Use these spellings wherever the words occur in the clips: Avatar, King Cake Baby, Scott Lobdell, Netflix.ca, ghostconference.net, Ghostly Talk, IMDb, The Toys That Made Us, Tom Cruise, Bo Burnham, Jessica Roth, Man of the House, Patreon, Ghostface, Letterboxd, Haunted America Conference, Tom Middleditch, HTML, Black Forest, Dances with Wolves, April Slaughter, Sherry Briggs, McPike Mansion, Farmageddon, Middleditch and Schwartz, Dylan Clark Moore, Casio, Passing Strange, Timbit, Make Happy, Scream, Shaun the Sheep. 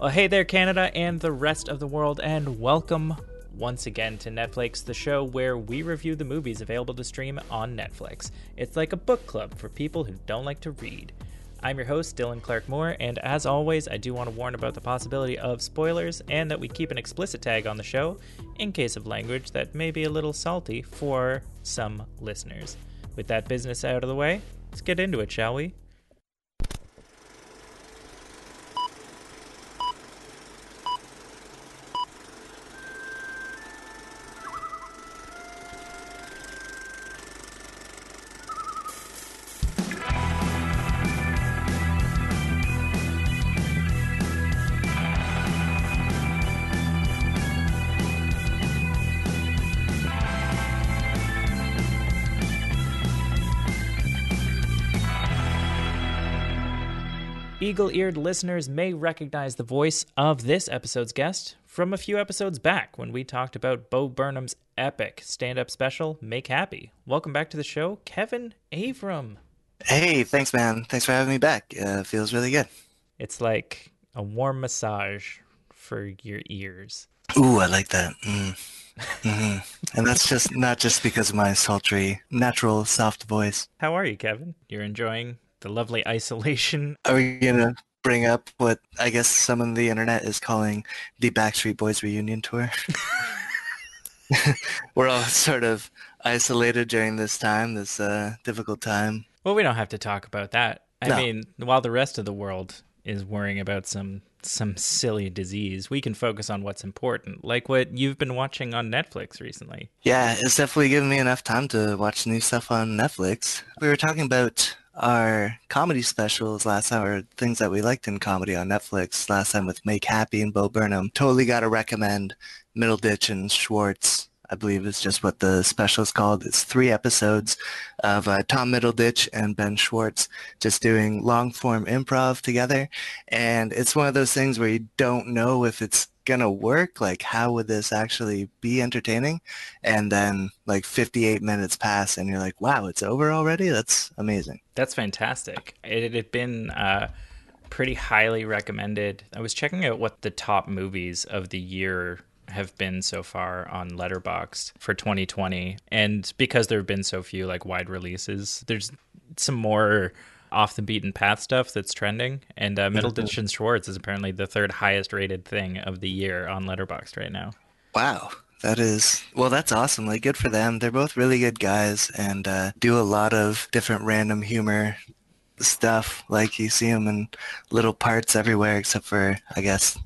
Well, hey there, Canada and the rest of the world, and welcome once again to Netflix, the show where we review the movies available to stream on Netflix. It's like a book club for people who don't like to read. I'm your host, Dylan Clark Moore, and as always, I do want to warn about the possibility of spoilers and that we keep an explicit tag on the show in case of language that may be a little salty for some listeners. With that business out of the way, let's get into it, shall we? Eagle-eared listeners may recognize the voice of this episode's guest from a few episodes back when we talked about Bo Burnham's epic stand-up special, Make Happy. Welcome back to the show, Kevin Avram. Hey, thanks, man. Thanks for having me back. Feels really good. It's like a warm massage for your ears. Ooh, I like that. And that's just not just because of my sultry, natural, soft voice. How are you, Kevin? You're enjoying the lovely isolation. Are we going to bring up what I guess some of the internet is calling the Backstreet Boys reunion tour? We're all sort of isolated during this time, this difficult time. Well, we don't have to talk about that. I mean, while the rest of the world is worrying about some silly disease, we can focus on what's important, like what you've been watching on Netflix recently. Yeah, it's definitely given me enough time to watch new stuff on Netflix. We were talking about our comedy specials last time, or things that we liked in comedy on Netflix last time, with Make Happy and Bo Burnham. Totally got to recommend Middleditch and Schwartz, I believe is just what the special is called. It's 3 episodes of Tom Middleditch and Ben Schwartz just doing long-form improv together. And it's one of those things where you don't know if it's going to work, like how would this actually be entertaining? And then like 58 minutes pass and you're like, wow, it's over already? That's amazing. That's fantastic. It had been pretty highly recommended. I was checking out what the top movies of the year have been so far on Letterboxd for 2020. And because there have been so few like wide releases, there's some more off the beaten path stuff that's trending, and Middleditch and Schwartz is apparently the 3rd highest rated thing of the year on Letterboxd right now. Wow, that is, well, that's awesome. Like, good for them. They're both really good guys and do a lot of different random humor stuff. Like, you see them in little parts everywhere, except for, I guess,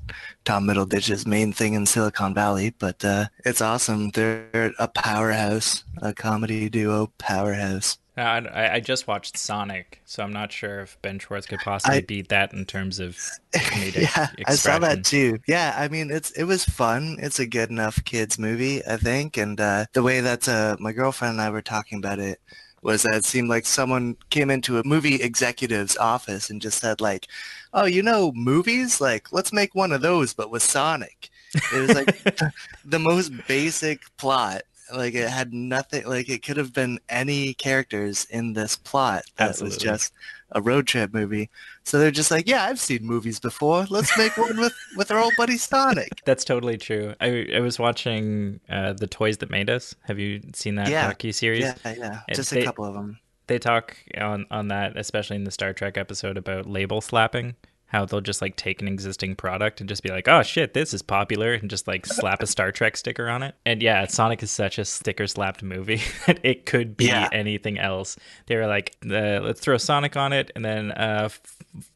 Tom Middleditch's main thing in Silicon Valley. But it's awesome. They're a powerhouse, a comedy duo powerhouse. I just watched Sonic, so I'm not sure if Ben Schwartz could possibly beat that in terms of comedic expression. I saw that too. Yeah, I mean, it was fun. It's a good enough kids movie, I think. And the way that my girlfriend and I were talking about it was that it seemed like someone came into a movie executive's office and just said, like, oh, you know, movies? Like, let's make one of those, but with Sonic. It was like the most basic plot. Like, it had nothing, like, it could have been any characters in this plot that Absolutely. Was just a road trip movie. So they're just like, yeah, I've seen movies before. Let's make one with our old buddy Sonic. That's totally true. I was watching The Toys That Made Us. Have you seen that docu-series? Yeah. Just a couple of them. They talk on that, especially in the Star Trek episode, about label slapping. How they'll just like take an existing product and just be like, oh shit, this is popular, and just like slap a Star Trek sticker on it. And yeah, Sonic is such a sticker slapped movie that it could be anything else. They were like, let's throw Sonic on it, and then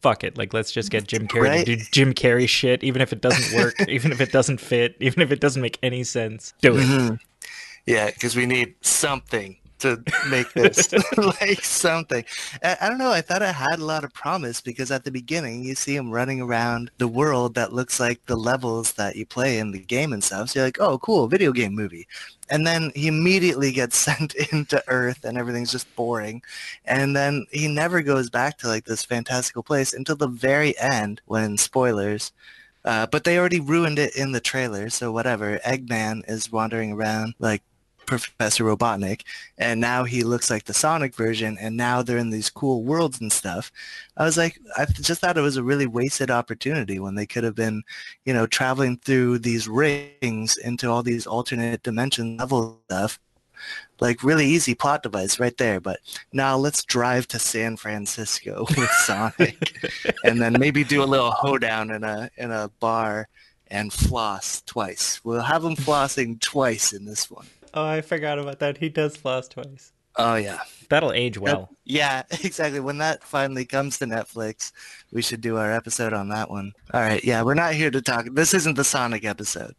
fuck it, like let's just get Jim Carrey to do Jim Carrey shit, even if it doesn't work, even if it doesn't fit, even if it doesn't make any sense, do it. Mm-hmm. Yeah, because we need something to make this like something. I don't know, I thought it had a lot of promise, because at the beginning you see him running around the world that looks like the levels that you play in the game and stuff, so you're like, oh cool, video game movie. And then he immediately gets sent into Earth and everything's just boring. And then he never goes back to like this fantastical place until the very end, when, spoilers, but they already ruined it in the trailer, so whatever, Eggman is wandering around like Professor Robotnik, and now he looks like the Sonic version, and now they're in these cool worlds and stuff. I was like, I just thought it was a really wasted opportunity when they could have been, you know, traveling through these rings into all these alternate dimension level stuff. Like, really easy plot device right there. But now let's drive to San Francisco with Sonic and then maybe do a little hoedown in a bar and floss twice. We'll have him flossing twice in this one. Oh, I forgot about that. He does floss twice. Oh, yeah. That'll age well. Yeah, exactly. When that finally comes to Netflix, we should do our episode on that one. All right. Yeah, we're not here to talk. This isn't the Sonic episode.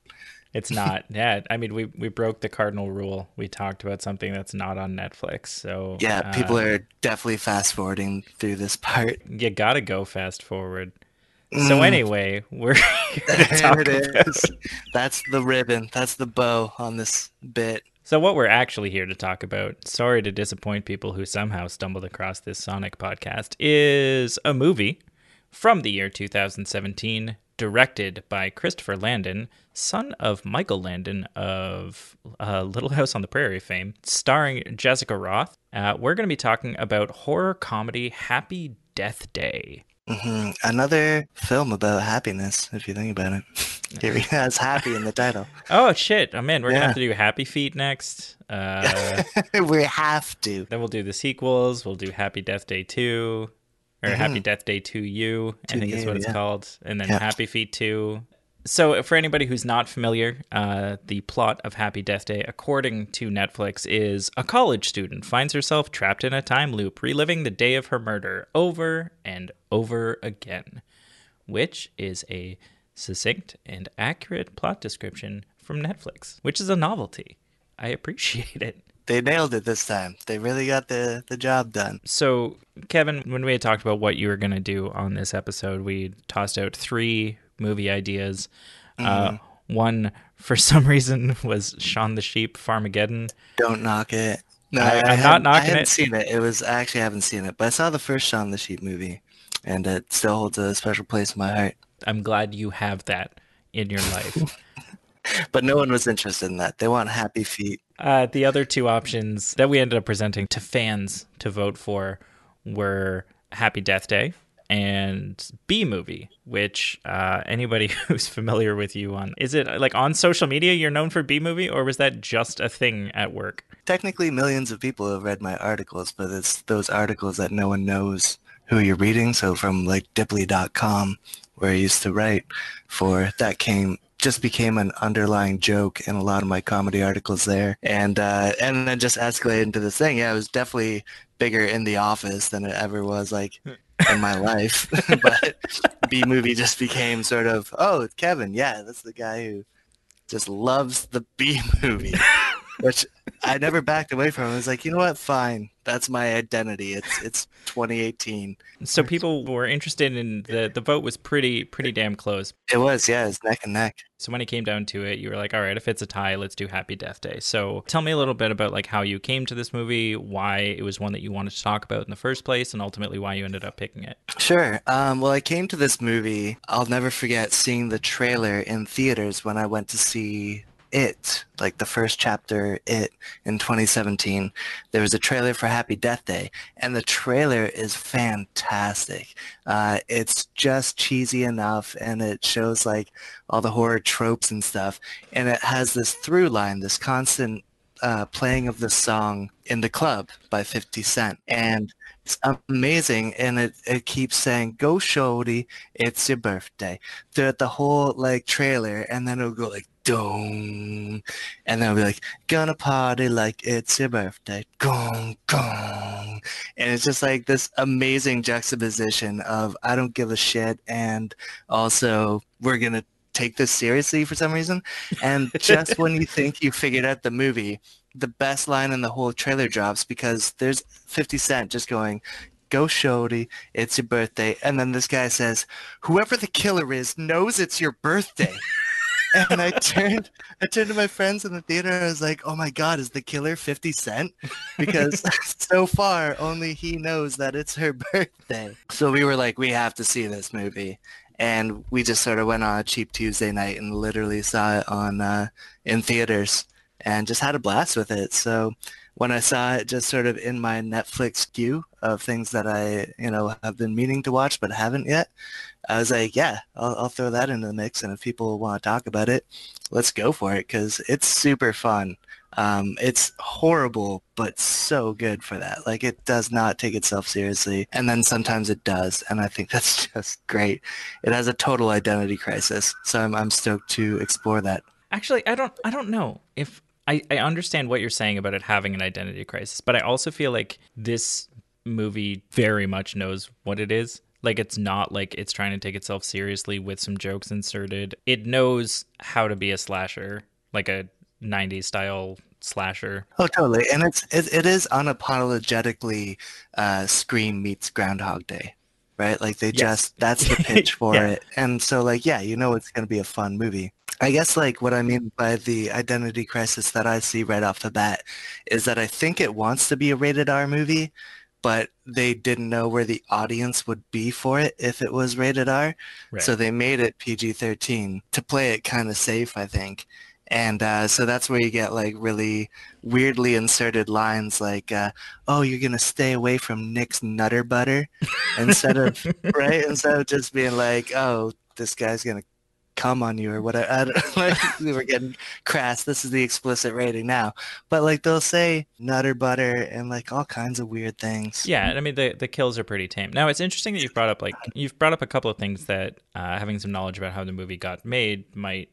It's not. Yeah. I mean, we broke the cardinal rule. We talked about something that's not on Netflix. So yeah, people are definitely fast forwarding through this part. You got to go fast forward. So anyway, we're there it is. That's the ribbon. That's the bow on this bit. So what we're actually here to talk about, sorry to disappoint people who somehow stumbled across this Sonic podcast, is a movie from the year 2017, directed by Christopher Landon, son of Michael Landon of Little House on the Prairie fame, starring Jessica Roth. We're going to be talking about horror comedy Happy Death Day. Mm-hmm. Another film about happiness, if you think about it. Here he has happy in the title. Oh, shit. Oh, man. We're going to have to do Happy Feet next. We have to. Then we'll do the sequels. We'll do Happy Death Day 2, or Happy Death Day 2U, I think is what it's called. And then Happy Feet 2. So for anybody who's not familiar, the plot of Happy Death Day, according to Netflix, is a college student finds herself trapped in a time loop, reliving the day of her murder over and over again, which is a succinct and accurate plot description from Netflix, which is a novelty. I appreciate it. They nailed it this time. They really got the job done. So, Kevin, when we had talked about what you were going to do on this episode, we tossed out three movie ideas. One, for some reason, was Shaun the Sheep, Farmageddon. Don't knock it. No, I'm not knocking it. I haven't seen it. I haven't seen it, but I saw the first Shaun the Sheep movie, and it still holds a special place in my heart. I'm glad you have that in your life. But no one was interested in that. They want Happy Feet. The other two options that we ended up presenting to fans to vote for were Happy Death Day and B Movie, which anybody who's familiar with you on, is it like on social media you're known for B Movie, or was that just a thing at work? Technically, millions of people have read my articles, but it's those articles that no one knows who you're reading. So from like Dipley.com, where I used to write for, that came, just became an underlying joke in a lot of my comedy articles there. And then just escalated into this thing. Yeah, it was definitely bigger in the office than it ever was like in my life. But B Movie just became sort of, oh, Kevin, yeah, that's the guy who just loves the B Movie, which I never backed away from. I was like, you know what? Fine. That's my identity. It's 2018. So people were interested in the vote was pretty damn close. It was, yeah. It was neck and neck. So when it came down to it, you were like, all right, if it's a tie, let's do Happy Death Day. So tell me a little bit about like how you came to this movie, why it was one that you wanted to talk about in the first place, and ultimately why you ended up picking it. Sure. Well, I came to this movie. I'll never forget seeing the trailer in theaters when I went to see It, like the first chapter, It, in 2017. There was a trailer for Happy Death Day, and the trailer is fantastic. It's just cheesy enough, and it shows like all the horror tropes and stuff, and it has this through line, this constant playing of the song In the Club by 50 Cent. And it's amazing, and it keeps saying, go shorty, it's your birthday, throughout the whole like trailer, and then it'll go like, dong, and then I'll be like, gonna party like it's your birthday, gong, gong. And it's just like this amazing juxtaposition of I don't give a shit, and also we're gonna take this seriously for some reason. And just when you think you figured out the movie, the best line in the whole trailer drops, because there's 50 Cent just going, go shorty, it's your birthday, and then this guy says, whoever the killer is knows it's your birthday. And I turned to my friends in the theater, and I was like, oh my God, is the killer 50 Cent? Because so far, only he knows that it's her birthday. So we were like, we have to see this movie. And we just sort of went on a cheap Tuesday night and literally saw it in theaters. and just had a blast with it. So when I saw it just sort of in my Netflix queue of things that I, you know, have been meaning to watch but haven't yet, I was like, yeah, I'll throw that into the mix. And if people want to talk about it, let's go for it, because it's super fun. It's horrible, but so good for that. Like, it does not take itself seriously. And then sometimes it does. And I think that's just great. It has a total identity crisis. So I'm stoked to explore that. Actually, I don't know if I understand what you're saying about it having an identity crisis, but I also feel like this movie very much knows what it is. Like, it's not like it's trying to take itself seriously with some jokes inserted. It knows how to be a slasher, like a 90s style slasher. Oh, totally. And it is unapologetically Scream meets Groundhog Day, right? Like, they just, that's the pitch for it. And so, like, yeah, you know it's going to be a fun movie. I guess, like, what I mean by the identity crisis that I see right off the bat is that I think it wants to be a rated R movie, but they didn't know where the audience would be for it if it was rated R. Right. So they made it PG-13 to play it kind of safe, I think. And so that's where you get, like, really weirdly inserted lines like, oh, you're going to stay away from Nick's Nutter Butter instead of, right? Instead of just being like, oh, this guy's going to come on you or whatever. I don't, like, we were getting crass. This is the explicit rating now, but like they'll say Nutter Butter and like all kinds of weird things. Yeah, and I mean the kills are pretty tame. Now it's interesting that you've brought up a couple of things that having some knowledge about how the movie got made might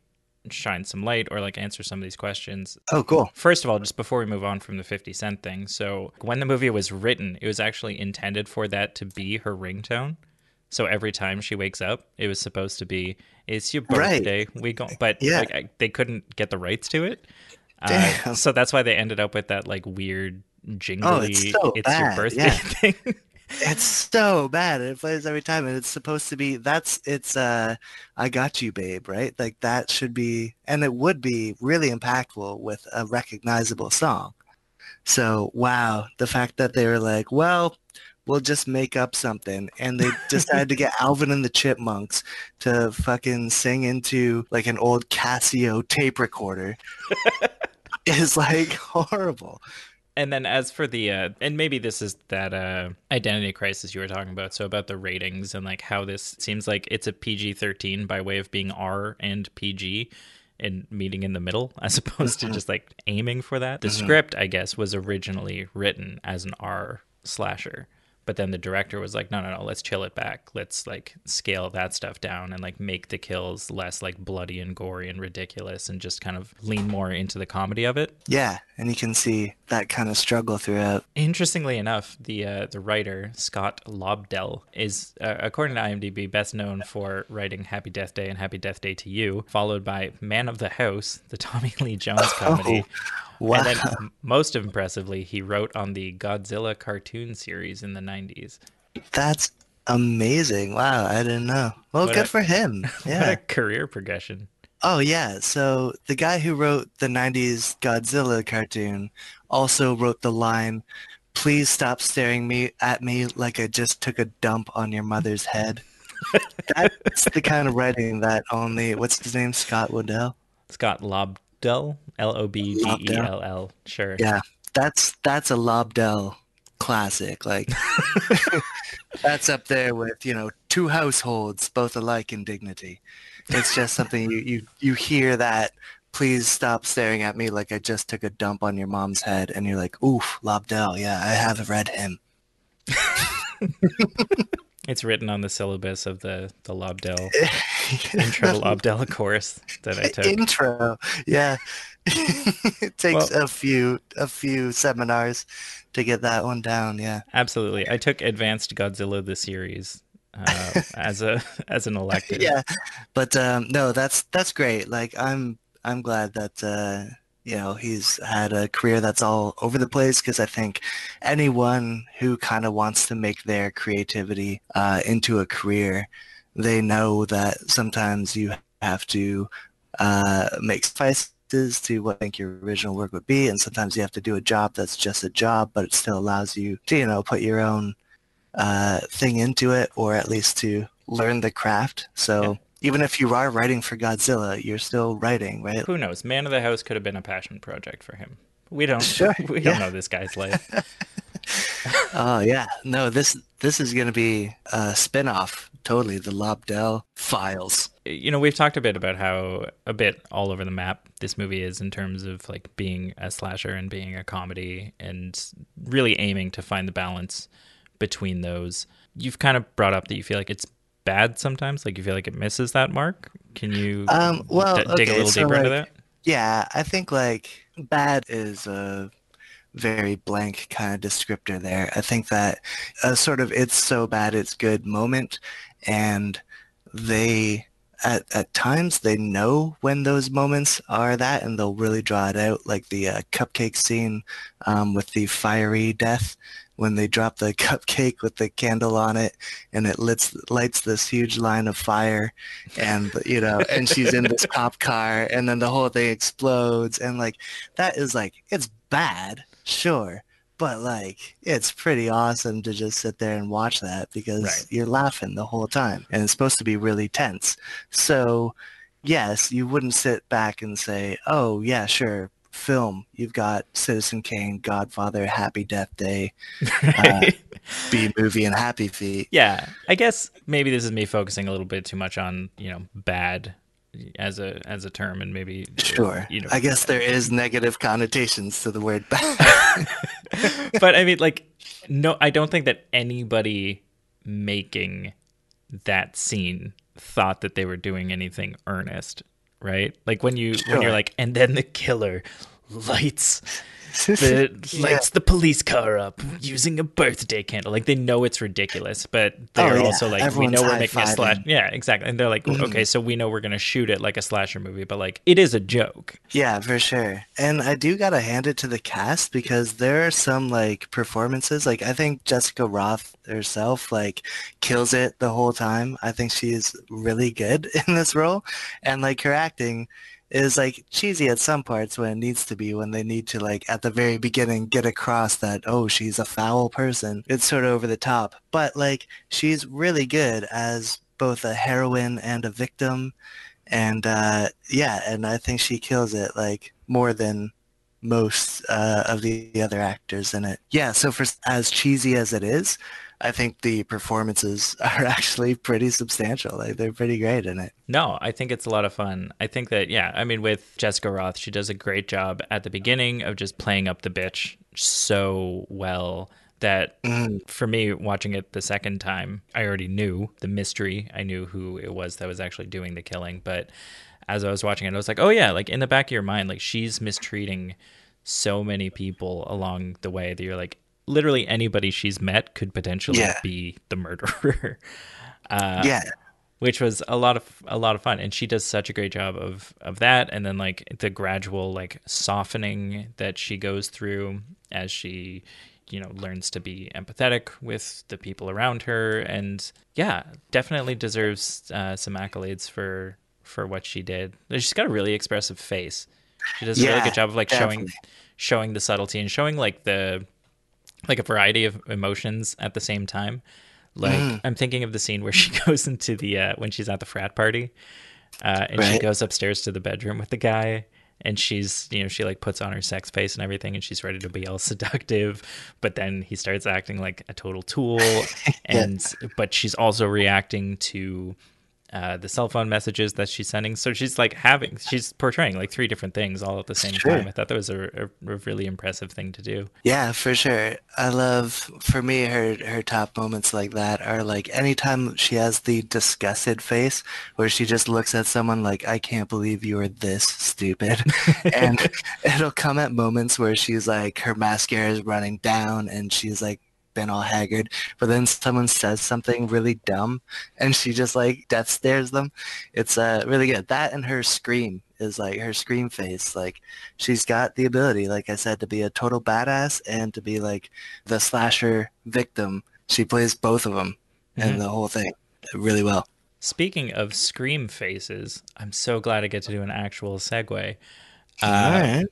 shine some light or like answer some of these questions. Oh, cool. First of all, just before we move on from the 50 Cent thing, so when the movie was written, it was actually intended for that to be her ringtone. So every time she wakes up, it was supposed to be, it's your birthday. Right. Like, they couldn't get the rights to it. So that's why they ended up with that like weird jingly, oh, it's your birthday thing. It's so bad. It plays every time. And it's supposed to be, I got you, babe, right? Like that should be, and it would be really impactful with a recognizable song. So, wow. The fact that they were like, well, we'll just make up something. And they decided to get Alvin and the Chipmunks to fucking sing into like an old Casio tape recorder. It's like horrible. And then as for the, and maybe this is that identity crisis you were talking about. So about the ratings and like how this seems like it's a PG-13 by way of being R and PG and meeting in the middle as opposed to just like aiming for that. The script, I guess, was originally written as an R slasher. But then the director was like, no, let's chill it back. Let's like scale that stuff down and like make the kills less like bloody and gory and ridiculous and just kind of lean more into the comedy of it. Yeah, and you can see that kind of struggle throughout. Interestingly enough, the writer, Scott Lobdell, is, according to IMDb, best known for writing Happy Death Day and Happy Death Day to You, followed by Man of the House, the Tommy Lee Jones comedy. Wow. And then, most impressively, he wrote on the Godzilla cartoon series in the 90s. That's amazing. Wow, I didn't know. Well, good for him. Yeah. What a career progression. Oh, yeah. So the guy who wrote the 90s Godzilla cartoon also wrote the line, please stop staring at me like I just took a dump on your mother's head. That's the kind of writing that only, what's his name, Scott Lobdell. Lobdell. Sure. Yeah, that's a Lobdell classic. Like that's up there with, you know, Two Households Both Alike in Dignity. It's just something you hear that. Please stop staring at me like I just took a dump on your mom's head, and you're like, oof, Lobdell. Yeah, I have read him. It's written on the syllabus of the Lobdell intro to Lobdell course that I took. Intro, yeah. It takes a few seminars to get that one down, yeah. Absolutely. I took Advanced Godzilla: The Series as an elective. Yeah, but no, that's great. Like I'm glad that you know, he's had a career that's all over the place, because I think anyone who kind of wants to make their creativity into a career, they know that sometimes you have to make sacrifices to what I think your original work would be, and sometimes you have to do a job that's just a job, but it still allows you to, you know, put your own thing into it, or at least to learn the craft. So even if you are writing for Godzilla, you're still writing, right? Who knows? Man of the House could have been a passion project for him. We don't. Sure. We don't know this guy's life. Oh yeah, no. This is going to be a spinoff. Totally, the Lobdell Files. You know, we've talked a bit about how a bit all over the map this movie is in terms of like being a slasher and being a comedy, and really aiming to find the balance between those. You've kind of brought up that you feel like it's bad sometimes, like you feel like it misses that mark. Can you dig a little deeper into that? Yeah, I think like bad is a very blank kind of descriptor there. I think that sort of it's so bad it's good moment, and they at times they know when those moments are that, and they'll really draw it out, like the cupcake scene with the fiery death, when they drop the cupcake with the candle on it and it lights this huge line of fire, and you know, and she's in this cop car and then the whole thing explodes, and like that is like, it's bad, sure, but like it's pretty awesome to just sit there and watch that, because you're laughing the whole time and it's supposed to be really tense. So yes, you wouldn't sit back and say, oh yeah, sure, film, you've got Citizen Kane, Godfather, Happy Death Day, B Movie, and Happy Feet. Yeah, I guess maybe this is me focusing a little bit too much on, you know, bad as a term, and maybe you know, I guess there is negative connotations to the word bad. But I mean, like, no, I don't think that anybody making that scene thought that they were doing anything earnest. Right? Like when you're like, and then the killer lights the police car up using a birthday candle. Like they know it's ridiculous, but they're also like, everyone's, we know we're making a slash. Yeah, exactly. And they're like, okay, so we know we're going to shoot it like a slasher movie, but like it is a joke. Yeah, for sure. And I do got to hand it to the cast, because there are some like performances, like I think Jessica Roth herself like kills it the whole time. I think she is really good in this role, and like her acting is like cheesy at some parts when it needs to be, when they need to like at the very beginning get across that, oh, she's a foul person. It's sort of over the top, but like she's really good as both a heroine and a victim, and and I think she kills it like more than most of the other actors in it. Yeah, so for as cheesy as it is, I think the performances are actually pretty substantial. Like they're pretty great in it. No, I think it's a lot of fun. I think that, yeah, I mean, with Jessica Roth, she does a great job at the beginning of just playing up the bitch so well that for me, watching it the second time, I already knew the mystery. I knew who it was that was actually doing the killing. But as I was watching it, I was like, oh yeah, like in the back of your mind, like she's mistreating so many people along the way that you're like, literally anybody she's met could potentially be the murderer. Which was a lot of fun, and she does such a great job of that. And then like the gradual like softening that she goes through as she, you know, learns to be empathetic with the people around her, and yeah, definitely deserves some accolades for what she did. She's got a really expressive face. She does a really good job of like showing the subtlety and showing like the like a variety of emotions at the same time. Like I'm thinking of the scene where she goes into the when she's at the frat party and she goes upstairs to the bedroom with the guy, and she's, you know, she like puts on her sex face and everything, and she's ready to be all seductive, but then he starts acting like a total tool. And but she's also reacting to the cell phone messages that she's sending. So she's like she's portraying like three different things all at the same time. I thought that was a really impressive thing to do. Yeah, for sure. I love, for me, her top moments like that are like anytime she has the disgusted face where she just looks at someone like, I can't believe you are this stupid. And it'll come at moments where she's like, her mascara is running down and she's like, been all haggard, but then someone says something really dumb and she just like death stares them. It's really good. That and her scream is like, her scream face, like she's got the ability, like I said, to be a total badass and to be like the slasher victim. She plays both of them and the whole thing really well. Speaking of scream faces, I'm so glad I get to do an actual segue. All right.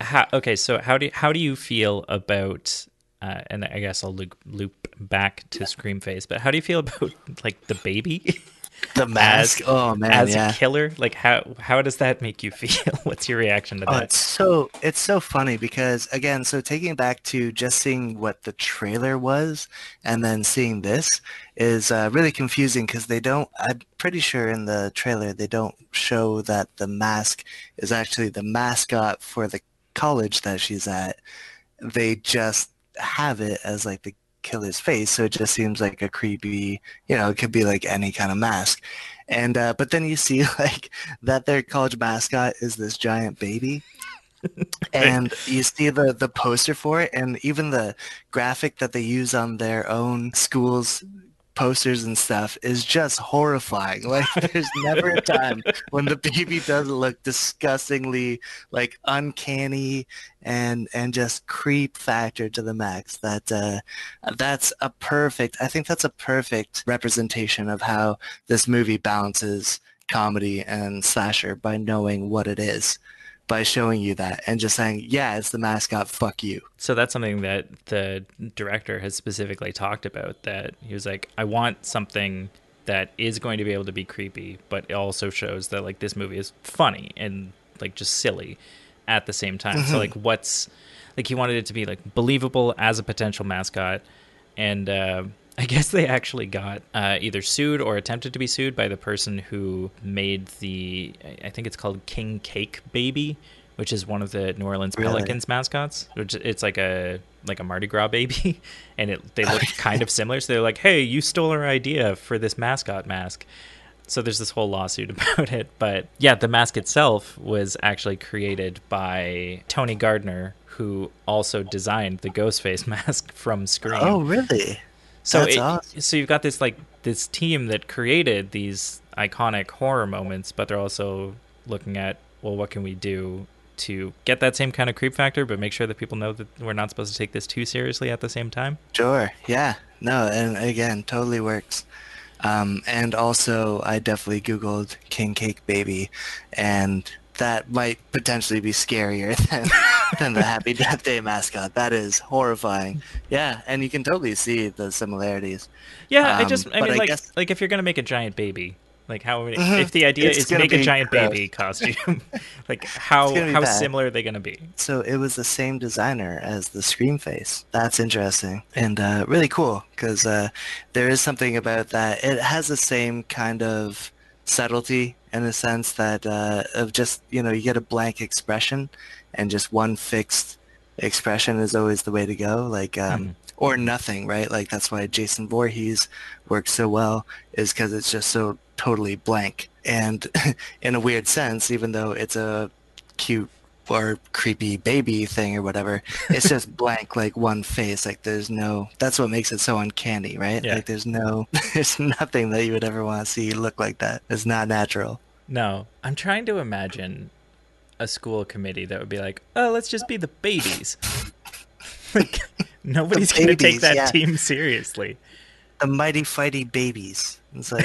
How do you feel about and I guess I'll loop back to Scream Face, but how do you feel about like the baby? The mask, as a killer, like how does that make you feel? What's your reaction to that? It's so funny because again, so taking it back to just seeing what the trailer was and then seeing this is really confusing because they don't. I'm pretty sure in the trailer they don't show that the mask is actually the mascot for the college that she's at. They just have it as like the killer's face, so it just seems like a creepy, it could be like any kind of mask. And but then you see like that their college mascot is this giant baby. And you see the poster for it, and even the graphic that they use on their own school's posters and stuff is just horrifying. Like there's never a time when the baby doesn't look disgustingly like uncanny and just creep factor to the max. That that's a perfect representation of how this movie balances comedy and slasher by knowing what it is, by showing you that and just saying, yeah, it's the mascot, fuck you. So that's something that the director has specifically talked about, that he was like, I want something that is going to be able to be creepy, but it also shows that like this movie is funny and like just silly at the same time. Mm-hmm. So like what's like, he wanted it to be like believable as a potential mascot. And I guess they actually got either sued or attempted to be sued by the person who made the, I think it's called King Cake Baby, which is one of the New Orleans Pelicans mascots. Which it's like a Mardi Gras baby, and they look kind of similar. So they're like, hey, you stole our idea for this mascot mask. So there's this whole lawsuit about it. But yeah, the mask itself was actually created by Tony Gardner, who also designed the Ghostface mask from Scream. Oh, really? So awesome. So you've got this like this team that created these iconic horror moments, but they're also looking at, well, what can we do to get that same kind of creep factor, but make sure that people know that we're not supposed to take this too seriously at the same time? Sure. Yeah. No. And again, totally works. And also, I definitely Googled King Cake Baby, and that might potentially be scarier than the Happy Death Day mascot. That is horrifying. Yeah, and you can totally see the similarities. Yeah, I guess if you're gonna make a giant baby, like how if the idea is to make a giant baby costume, like how similar are they gonna be? So it was the same designer as the Scream face. That's interesting and really cool because there is something about that. It has the same kind of subtlety in the sense that of just, you get a blank expression and just one fixed expression is always the way to go, like or nothing, right? Like that's why Jason Voorhees works so well, is because it's just so totally blank. And in a weird sense, even though it's a cute or creepy baby thing or whatever, it's just blank, like one face, like there's no, that's what makes it so uncanny, right? Yeah. Like there's nothing that you would ever want to see look like that. It's not natural. No, I'm trying to imagine a school committee that would be like, oh, let's just be the babies. Like nobody's gonna take that team seriously. The mighty fighty babies. It's like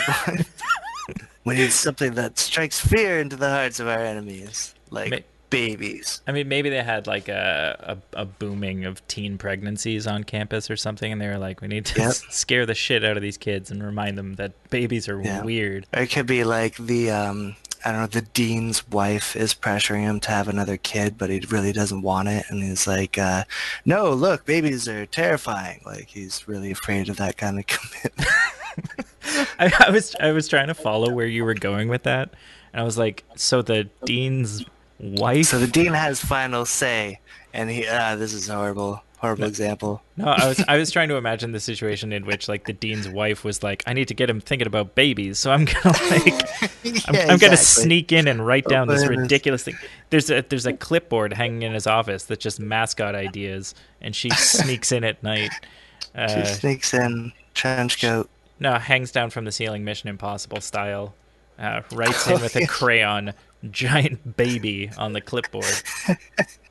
we need something that strikes fear into the hearts of our enemies. Like babies. I mean, maybe they had like a booming of teen pregnancies on campus or something, and they were like, we need to scare the shit out of these kids and remind them that babies are weird. Or it could be like the I don't know, the dean's wife is pressuring him to have another kid, but he really doesn't want it, and he's like, no, look, babies are terrifying. Like he's really afraid of that kind of commitment. I was trying to follow where you were going with that, and I was like, so the dean's wife. So the dean has final say, and he. This is a horrible example. No, I was trying to imagine the situation in which like the dean's wife was like, I need to get him thinking about babies, so I'm gonna like, I'm gonna sneak in and write down this ridiculous thing. There's a clipboard hanging in his office that's just mascot ideas, and she sneaks in at night. She sneaks in trench coat. No, hangs down from the ceiling, Mission Impossible style. Writes in with a crayon. Giant baby on the clipboard.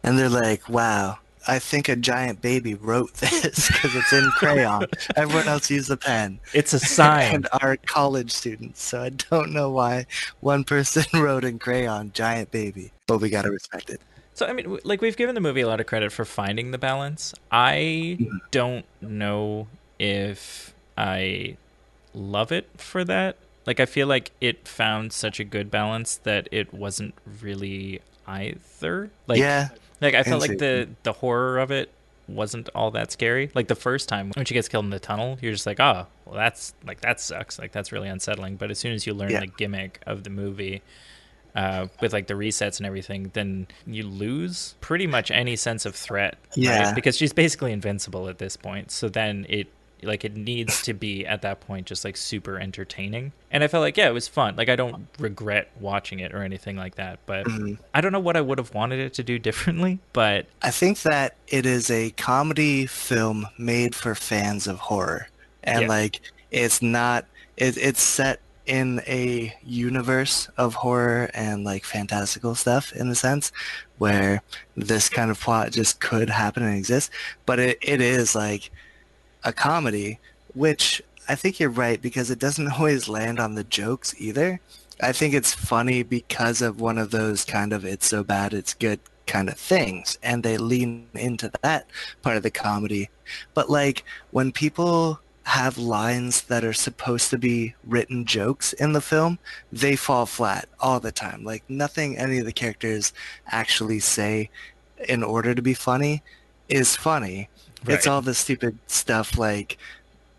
And they're like, wow, I think a giant baby wrote this because it's in crayon. Everyone else used a pen. It's a sign. And our college students. So I don't know why one person wrote in crayon, giant baby. But we got to respect it. So, I mean, like we've given the movie a lot of credit for finding the balance. I don't know if I love it for that. Like, I feel like it found such a good balance that it wasn't really either. Like, yeah. Like, I felt like the horror of it wasn't all that scary. Like, the first time when she gets killed in the tunnel, you're just like, oh, well, that's, like, that sucks. Like, that's really unsettling. But as soon as you learn the gimmick of the movie... with like the resets and everything, then you lose pretty much any sense of threat, right? Because she's basically invincible at this point. So then it needs to be at that point just like super entertaining. And I felt like it was fun. Like, I don't regret watching it or anything like that, but I don't know what I would have wanted it to do differently. But I think that it is a comedy film made for fans of horror, and like it's set in a universe of horror and like fantastical stuff, in the sense where this kind of plot just could happen and exist, but it is like a comedy, which I think you're right, because it doesn't always land on the jokes either. I think it's funny because of one of those kind of it's so bad it's good kind of things, and they lean into that part of the comedy. But like, when people have lines that are supposed to be written jokes in the film, they fall flat all the time. Like, nothing any of the characters actually say in order to be funny is funny. Right. It's all the stupid stuff like,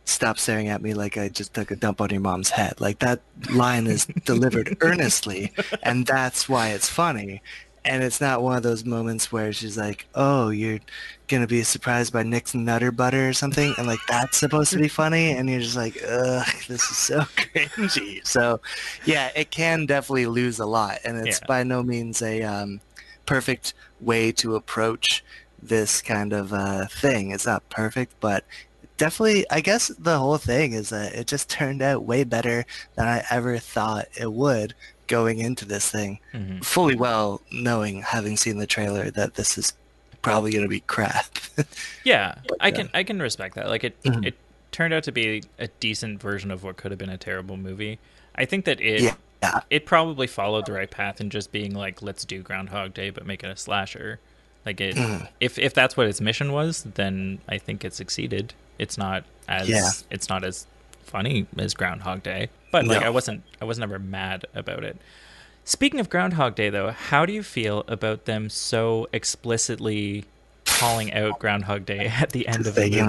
stop staring at me like I just took a dump on your mom's head. Like, that line is delivered earnestly, and that's why it's funny. And it's not one of those moments where she's like, oh, you're going to be surprised by Nick's Nutter Butter or something. And, like, that's supposed to be funny. And you're just like, ugh, this is so cringy. So, yeah, it can definitely lose a lot. And it's by no means a perfect way to approach this kind of thing. It's not perfect, but definitely, I guess the whole thing is that it just turned out way better than I ever thought it would, going into this thing, fully well knowing, having seen the trailer, that this is probably going to be crap. I can respect that. Like, it turned out to be a decent version of what could have been a terrible movie. I think that it probably followed the right path in just being like, let's do Groundhog Day but make it a slasher. Like, it if that's what its mission was, then I think it succeeded. It's not as funny as Groundhog Day, but like, I was never mad about it. Speaking of Groundhog Day, though, how do you feel about them so explicitly calling out Groundhog Day at the end of the movie?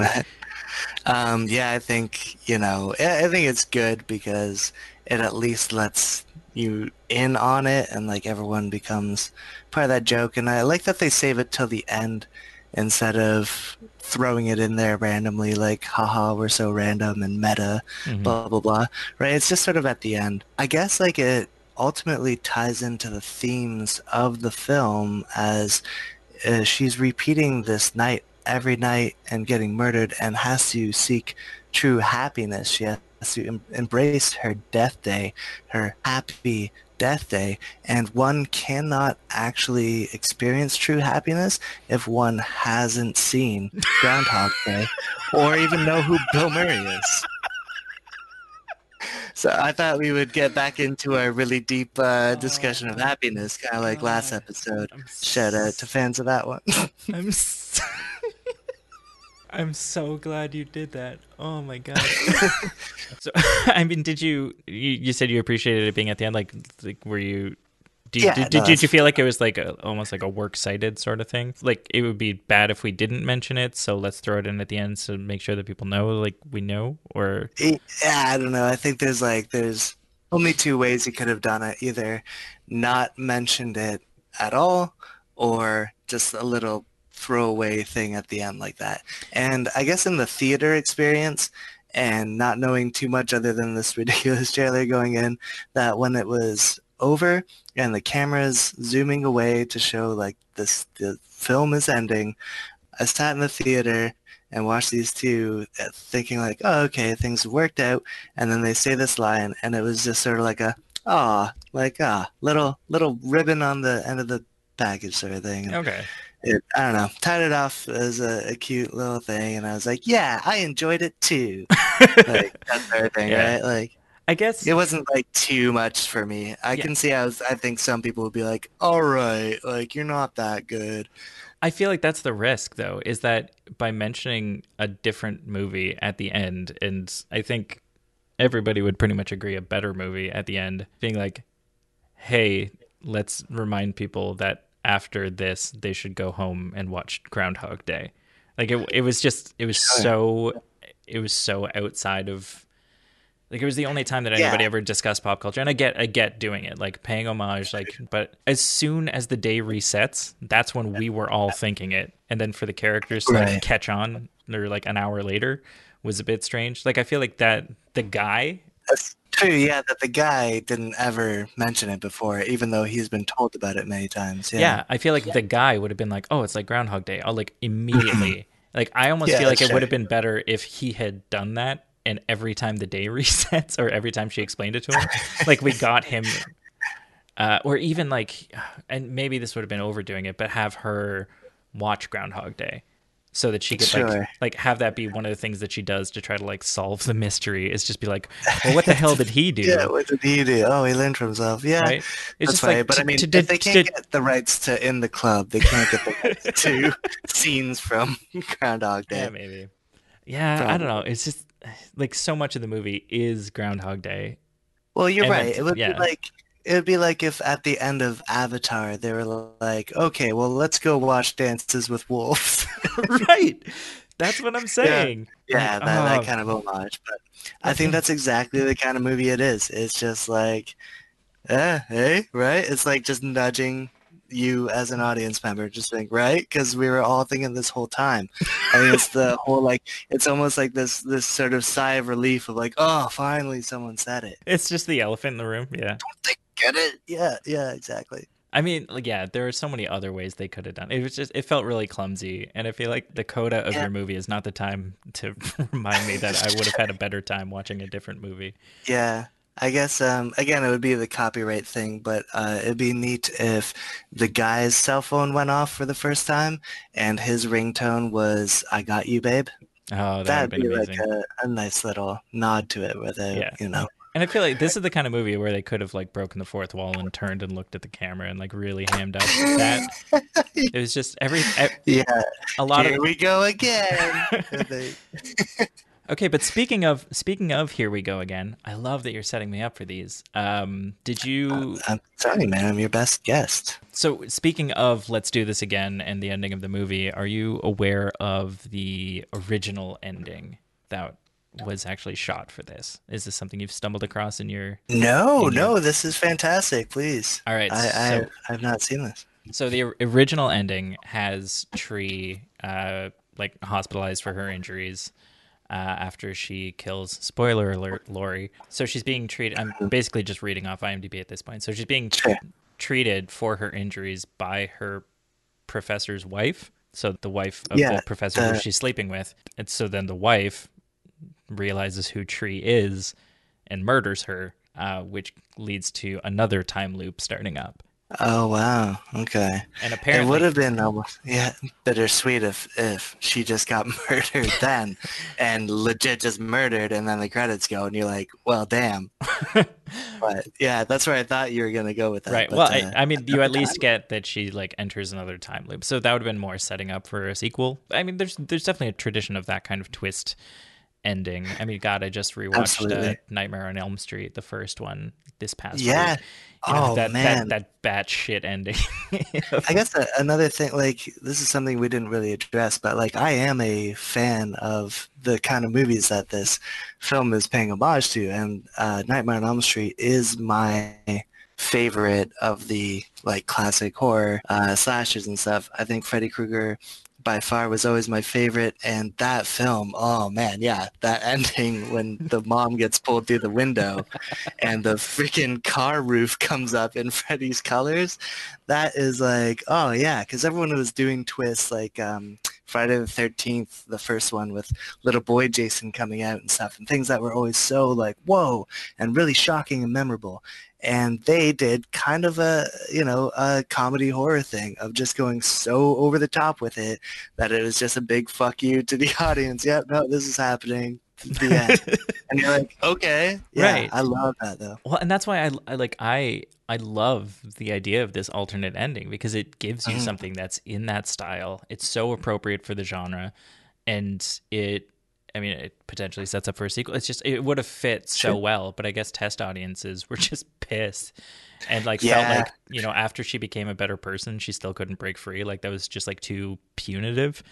I think, you know, I think it's good because it at least lets you in on it, and like, everyone becomes part of that joke. And I like that they save it till the end instead of throwing it in there randomly, like, haha, we're so random and meta, blah, blah, blah, right? It's just sort of at the end. I guess, like, it ultimately ties into the themes of the film, as she's repeating this night every night and getting murdered, and has to seek true happiness. She has to embrace her death day, her happy death day, and one cannot actually experience true happiness if one hasn't seen Groundhog Day or even know who Bill Murray is. So I thought we would get back into a really deep discussion of happiness, kind of like last episode. Shout out to fans of that one. I'm so glad you did that. Oh my god! So, I mean, did you said you appreciated it being at the end? Like were you? Did you feel like it was like almost like a works cited sort of thing? Like, it would be bad if we didn't mention it, so let's throw it in at the end to make sure that people know, like, we know. Or I don't know. I think there's only two ways you could have done it: either not mentioned it at all, or just a little throwaway thing at the end like that. And I guess in the theater experience, and not knowing too much other than this ridiculous trailer going in, that when it was over and the camera's zooming away to show like this, the film is ending, I sat in the theater and watched these two thinking like, oh, okay, things worked out. And then they say this line, and it was just sort of like a little ribbon on the end of the package sort of thing. Okay. I don't know, tied it off as a cute little thing, and I was like, yeah, I enjoyed it too. Like, that sort of thing, right? Like, I guess it wasn't like too much for me. I can see I think some people would be like, all right, like, you're not that good. I feel like that's the risk, though, is that by mentioning a different movie at the end, and I think everybody would pretty much agree a better movie at the end, being like, hey, let's remind people that after this, they should go home and watch Groundhog Day. Like it was so outside of, like, it was the only time that anybody ever discussed pop culture. And I get doing it, like paying homage, like, but as soon as the day resets, that's when we were all thinking it. And then for the characters to like catch on, or like an hour later, was a bit strange. Like, I feel like that the guy. That's true. Yeah. That the guy didn't ever mention it before, even though he's been told about it many times. Yeah. I feel like the guy would have been like, oh, it's like Groundhog Day. I'll like immediately, like, I almost feel like it would have been better if he had done that. And every time the day resets, or every time she explained it to him, like we got him, or even like, and maybe this would have been overdoing it, but have her watch Groundhog Day so that she could like have that be one of the things that she does to try to like solve the mystery, is just be like, well, what the hell did he do? Yeah, what did he do? Oh, he learned from himself. Yeah, right? It's just funny. Like, but I mean, if they can't get the rights to In the Club, they can't get the rights to scenes from Groundhog Day. Yeah, maybe. Yeah, probably. I don't know. It's just, like, so much of the movie is Groundhog Day. Well, you're and right. It would be like, it would be like if at the end of Avatar they were like, okay, well, let's go watch Dances with Wolves. Right. That's what I'm saying. Yeah, like, that kind of homage. But I think that's exactly the kind of movie it is. It's just like, hey, right? It's like just nudging you as an audience member, just think, right? Because we were all thinking this whole time. I mean, it's the whole, like, it's almost like this sort of sigh of relief of like, oh, finally someone said it. It's just the elephant in the room. Yeah, don't they get it? Yeah, exactly. I mean, like, yeah, there are so many other ways they could have done it. It was just, it felt really clumsy, and I feel like the coda of your movie is not the time to remind me that I would have had a better time watching a different movie. Yeah, I guess, again, it would be the copyright thing, but it'd be neat if the guy's cell phone went off for the first time and his ringtone was "I Got You, Babe." Oh, that'd be amazing. Like a nice little nod to it, where they, you know. And I feel like this is the kind of movie where they could have like broken the fourth wall and turned and looked at the camera and like really hammed up that. It was just a lot of, here we go again. Okay, but speaking of here we go again, I love that you're setting me up for these. Did you... I'm sorry, man. I'm your best guest. So speaking of Let's Do This Again and the ending of the movie, are you aware of the original ending that was actually shot for this? Is this something you've stumbled across in your... No, this is fantastic. Please. All right. I've not seen this. So the original ending has Tree like hospitalized for her injuries. After she kills, spoiler alert, Lori. So she's being treated, I'm basically just reading off IMDb at this point. So she's being treated for her injuries by her professor's wife. So the wife of the professor who she's sleeping with. And so then the wife realizes who Tree is and murders her, which leads to another time loop starting up. Oh, wow. Okay. And apparently, it would have been almost bittersweet if she just got murdered then and legit just murdered, and then the credits go and you're like, well, damn. But yeah, that's where I thought you were going to go with that. Right. But, well, I mean, you at least get that she like enters another time loop. So that would have been more setting up for a sequel. I mean, there's definitely a tradition of that kind of twist ending. I mean, God, I just rewatched Nightmare on Elm Street, the first one, this past week. You know, man. That batshit ending. I guess another thing, like, this is something we didn't really address, but, like, I am a fan of the kind of movies that this film is paying homage to, and Nightmare on Elm Street is my favorite of the, like, classic horror slashers and stuff. I think Freddy Krueger by far was always my favorite, and that film, oh man, yeah, that ending when the mom gets pulled through the window and the freaking car roof comes up in Freddy's colors, that is like, oh yeah, because everyone was doing twists like Friday the 13th, the first one with little boy Jason coming out and stuff, and things that were always so like, whoa, and really shocking and memorable. And they did kind of a comedy horror thing of just going so over the top with it that it was just a big fuck you to the audience. Yep, no, this is happening. The end. And you're like, okay, yeah, right. I love that though. Well, and that's why I love the idea of this alternate ending, because it gives you something that's in that style. It's so appropriate for the genre, and it I mean, it potentially sets up for a sequel. It's just, it would have fit so well, but I guess test audiences were just pissed and like felt like, you know, after she became a better person, she still couldn't break free. Like that was just like too punitive.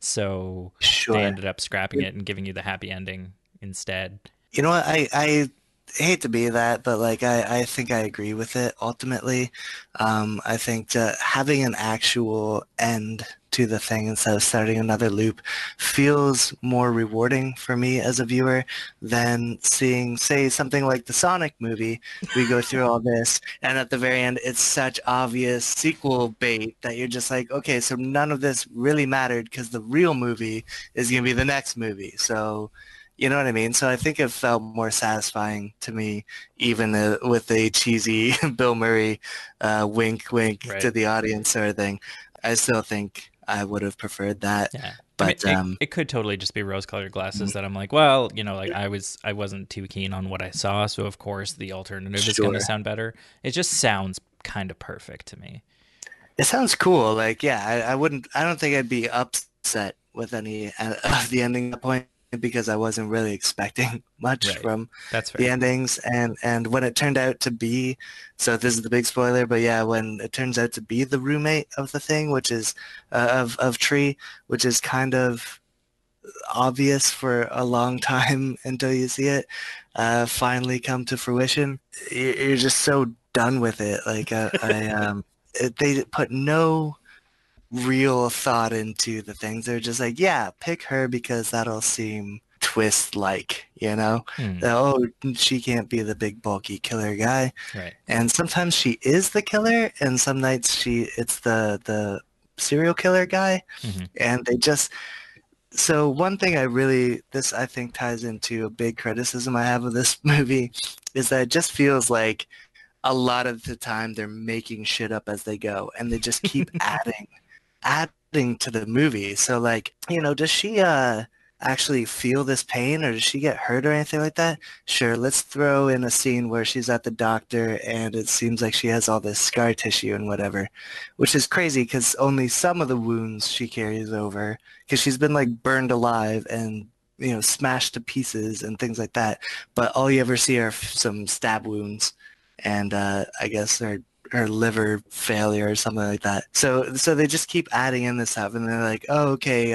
So they ended up scrapping it and giving you the happy ending instead. You know what? I hate to be that, but like I think I agree with it ultimately. I think having an actual end to the thing instead of starting another loop feels more rewarding for me as a viewer than seeing, say, something like the Sonic movie. We go through all this and at the very end it's such obvious sequel bait that you're just like, okay, so none of this really mattered because the real movie is going to be the next movie. So you know what I mean? So I think it felt more satisfying to me, even with a cheesy Bill Murray wink to the audience sort of thing. I still think I would have preferred that. Yeah. But I mean, it could totally just be rose-colored glasses that I'm like, well, you know, like I wasn't too keen on what I saw, so of course the alternative is going to sound better. It just sounds kind of perfect to me. It sounds cool. Like, yeah, I don't think I'd be upset with any of the ending at the point, because I wasn't really expecting much from the endings. And when it turned out to be, so this is the big spoiler, but yeah, when it turns out to be the roommate of the thing, which is of Tree, which is kind of obvious for a long time until you see it finally come to fruition, you're just so done with it. Like they put no real thought into the things. They're just like, yeah, pick her because that'll seem twist like, you know? Oh, she can't be the big bulky killer guy. Right. And sometimes she is the killer, and some nights it's the serial killer guy. Mm-hmm. And they just, so one thing this I think ties into a big criticism I have of this movie is that it just feels like a lot of the time they're making shit up as they go, and they just keep adding to the movie. So like, you know, does she actually feel this pain, or does she get hurt or anything like that? Sure, let's throw in a scene where she's at the doctor and it seems like she has all this scar tissue and whatever, which is crazy because only some of the wounds she carries over, because she's been like burned alive and, you know, smashed to pieces and things like that, but all you ever see are some stab wounds and I guess they're or liver failure or something like that. So they just keep adding in this stuff, and they're like, oh, okay,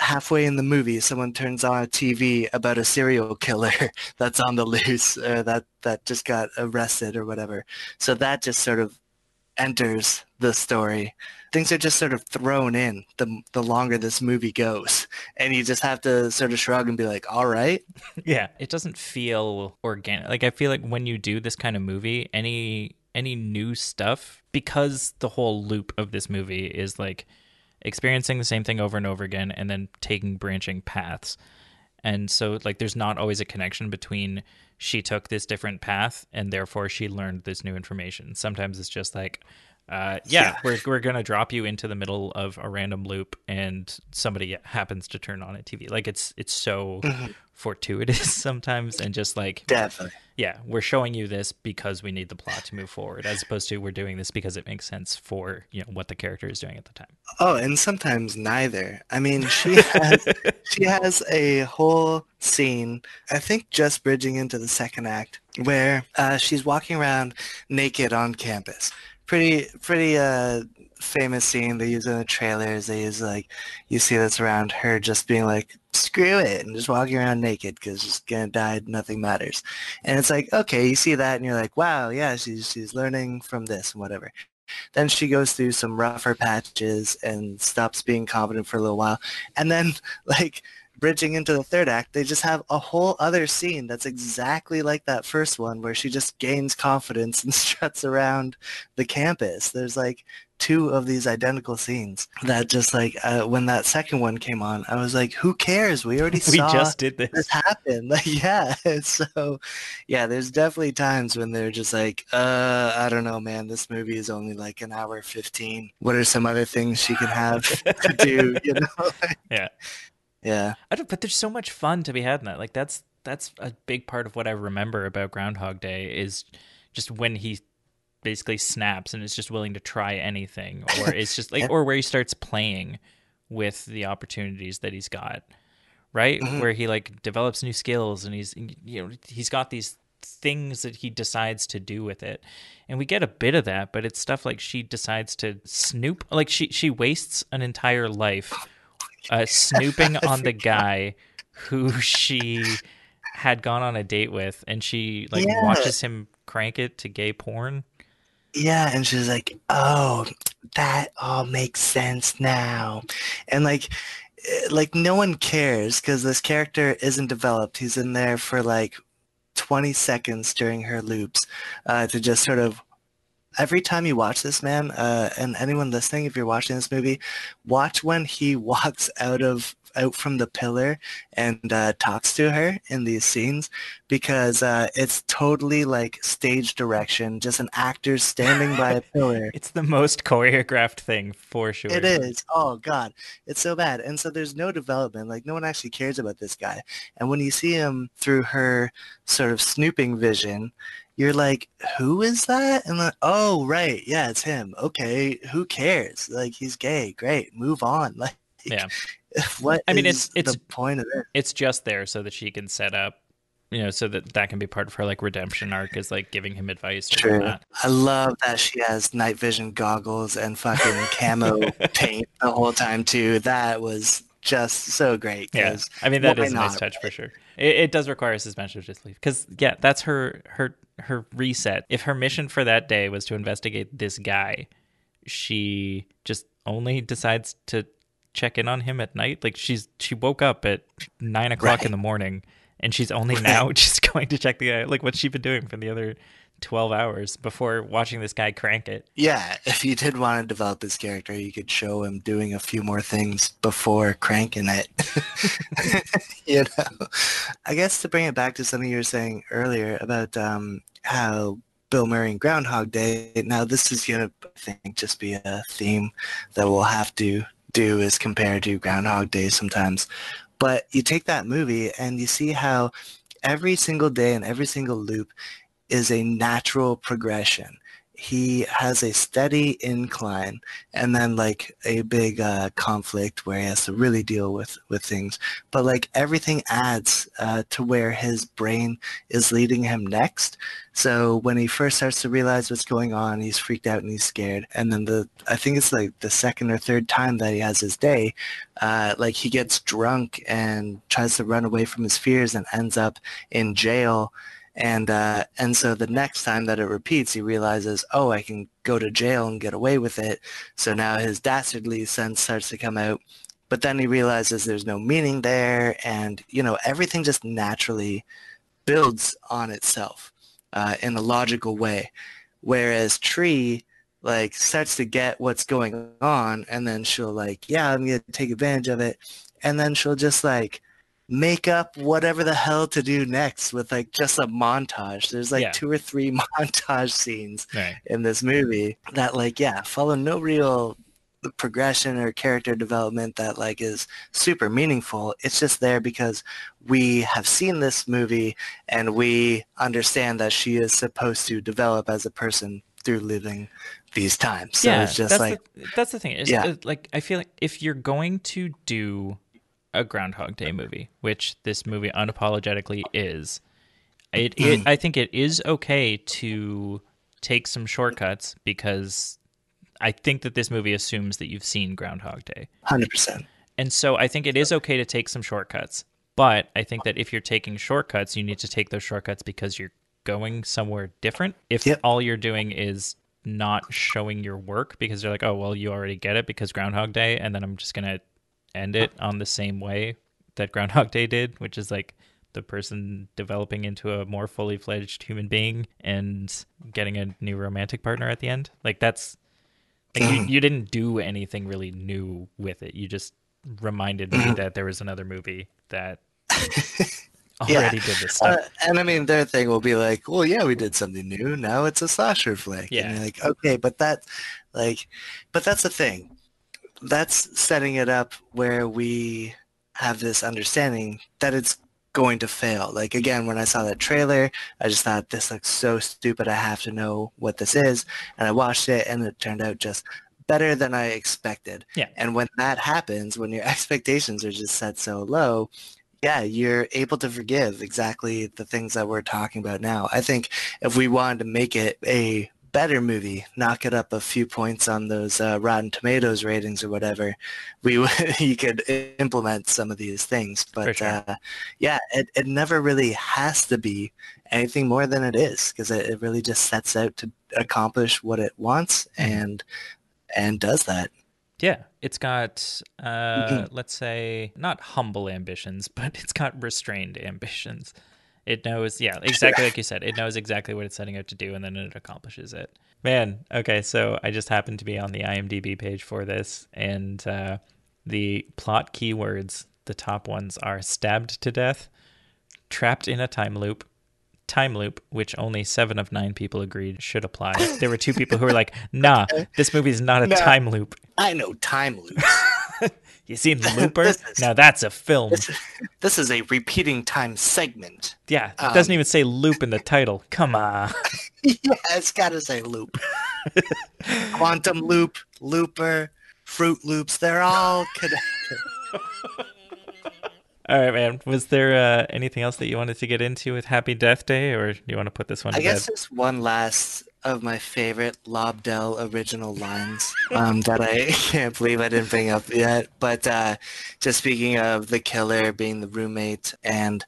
halfway in the movie, someone turns on a TV about a serial killer that's on the loose, or that just got arrested or whatever. So that just sort of enters the story. Things are just sort of thrown in the longer this movie goes, and you just have to sort of shrug and be like, all right. Yeah, it doesn't feel organic. Like, I feel like when you do this kind of movie, any new stuff, because the whole loop of this movie is like experiencing the same thing over and over again and then taking branching paths. And so like there's not always a connection between she took this different path and therefore she learned this new information. Sometimes it's just like, we're going to drop you into the middle of a random loop and somebody happens to turn on a TV. Like it's so fortuitous sometimes, and just like, definitely, yeah, we're showing you this because we need the plot to move forward, as opposed to we're doing this because it makes sense for, you know, what the character is doing at the time. Oh, and sometimes neither. I mean, she has a whole scene, I think just bridging into the second act, where she's walking around naked on campus. Pretty famous scene they use in the trailers. They use, like, you see this around, her just being like, screw it, and just walking around naked because she's gonna die, nothing matters. And it's like, okay, you see that and you're like, wow, yeah, she's learning from this and whatever. Then she goes through some rougher patches and stops being confident for a little while, and then, like, bridging into the third act, they just have a whole other scene that's exactly like that first one, where she just gains confidence and struts around the campus. There's like two of these identical scenes that just like, when that second one came on, I was like, who cares? We already saw just did this happen. Like, yeah. So yeah, there's definitely times when they're just like, I don't know, man, this movie is only like an hour 15. What are some other things she could have to do? You know? Yeah. Yeah, but there's so much fun to be had in that. Like that's a big part of what I remember about Groundhog Day, is just when he basically snaps and is just willing to try anything, or it's just like, or where he starts playing with the opportunities that he's got, right? Mm-hmm. Where he like develops new skills and he's, you know, he's got these things that he decides to do with it. And we get a bit of that, but it's stuff like she decides to snoop, like she wastes an entire life snooping on the guy who she had gone on a date with, and she like watches him crank it to gay porn. Yeah, and she's like, oh, that all makes sense now. And like no one cares because this character isn't developed. He's in there for like 20 seconds during her loops to just sort of, every time you watch this man, and anyone listening, if you're watching this movie, watch when he walks out from the pillar and talks to her in these scenes, because it's totally like stage direction, just an actor standing by a pillar. It's the most choreographed thing for sure. It is. Oh God, it's so bad. And so there's no development. Like no one actually cares about this guy. And when you see him through her sort of snooping vision, you're like, who is that? And like, oh right, yeah, it's him. Okay, who cares? Like he's gay. Great, move on. Like, yeah. What I mean, it's the point of it. It's just there so that she can set up, you know, so that can be part of her like redemption arc, is like giving him advice. True. I love that she has night vision goggles and fucking camo paint the whole time too. That was just so great. Yeah, I mean that is a nice touch for sure. It does require a suspension of disbelief because yeah, that's her reset. If her mission for that day was to investigate this guy, she just only decides to check in on him at night. Like she woke up at 9 o'clock in the morning and she's only now just going to check the guy, like what's she been doing for the other 12 hours before watching this guy crank it. Yeah, if you did want to develop this character, you could show him doing a few more things before cranking it. You know, I guess to bring it back to something you were saying earlier about how Bill Murray and Groundhog Day, now this is gonna, I think, just be a theme that we'll have to do, is compared to Groundhog Day sometimes. But you take that movie and you see how every single day and every single loop is a natural progression. He has a steady incline and then like a big conflict where he has to really deal with things. But like everything adds to where his brain is leading him next. So when he first starts to realize what's going on, he's freaked out and he's scared. And then I think it's like the second or third time that he has his day, like he gets drunk and tries to run away from his fears and ends up in jail. And so the next time that it repeats, he realizes, oh, I can go to jail and get away with it. So now his dastardly sense starts to come out. But then he realizes there's no meaning there. And, you know, everything just naturally builds on itself in a logical way. Whereas Tree, like, starts to get what's going on. And then she'll, like, yeah, I'm going to take advantage of it. And then she'll just, like, make up whatever the hell to do next with like just a montage. There's like 2 or 3 montage scenes in this movie that like follow no real progression or character development that like is super meaningful. It's just there because we have seen this movie and we understand that she is supposed to develop as a person through living these times. So it's just that's the thing. It's like I feel like if you're going to do a Groundhog Day movie, which this movie unapologetically is, I think it is okay to take some shortcuts because I think that this movie assumes that you've seen Groundhog Day. 100%. And so I think it is okay to take some shortcuts, but I think that if you're taking shortcuts, you need to take those shortcuts because you're going somewhere different. If all you're doing is not showing your work because they're like, oh, well, you already get it because Groundhog Day, and then I'm just going to end it on the same way that Groundhog Day did, which is like the person developing into a more fully fledged human being and getting a new romantic partner at the end. Like that's like you didn't do anything really new with it. You just reminded me that there was another movie that already did this stuff. And I mean, their thing will be like, well, yeah, we did something new. Now it's a slasher flick. Yeah. And you're like, okay, but that's the thing. That's setting it up where we have this understanding that it's going to fail. Like, again, when I saw that trailer, I just thought, this looks so stupid. I have to know what this is. And I watched it, and it turned out just better than I expected. Yeah. And when that happens, when your expectations are just set so low, Yeah, you're able to forgive exactly the things that we're talking about now. I think if we wanted to make it a better movie, knock it up a few points on those Rotten Tomatoes ratings or whatever, you could implement some of these things. But sure. Yeah, it never really has to be anything more than it is, because it really just sets out to accomplish what it wants and does that. Yeah, it's got, let's say, not humble ambitions, but it's got restrained ambitions. It knows, yeah, exactly like you said. It knows exactly what it's setting out to do, and then it accomplishes it. Man, okay, so I just happened to be on the IMDb page for this, and the plot keywords, the top ones are stabbed to death, trapped in a time loop, which only 7 of 9 people agreed should apply. There were 2 people who were like, nah, this movie's not a time loop. I know time loops. You seen Looper? Now that's a film. This is a repeating time segment. Yeah, it doesn't even say loop in the title. Come on. Yeah, it's got to say loop. Quantum Loop, Looper, Fruit Loops, they're all connected. All right, man. Was there anything else that you wanted to get into with Happy Death Day, or do you want to put this one to bed? I guess there's one last of my favorite Lobdell original lines that I can't believe I didn't bring up yet. But just speaking of the killer being the roommate, and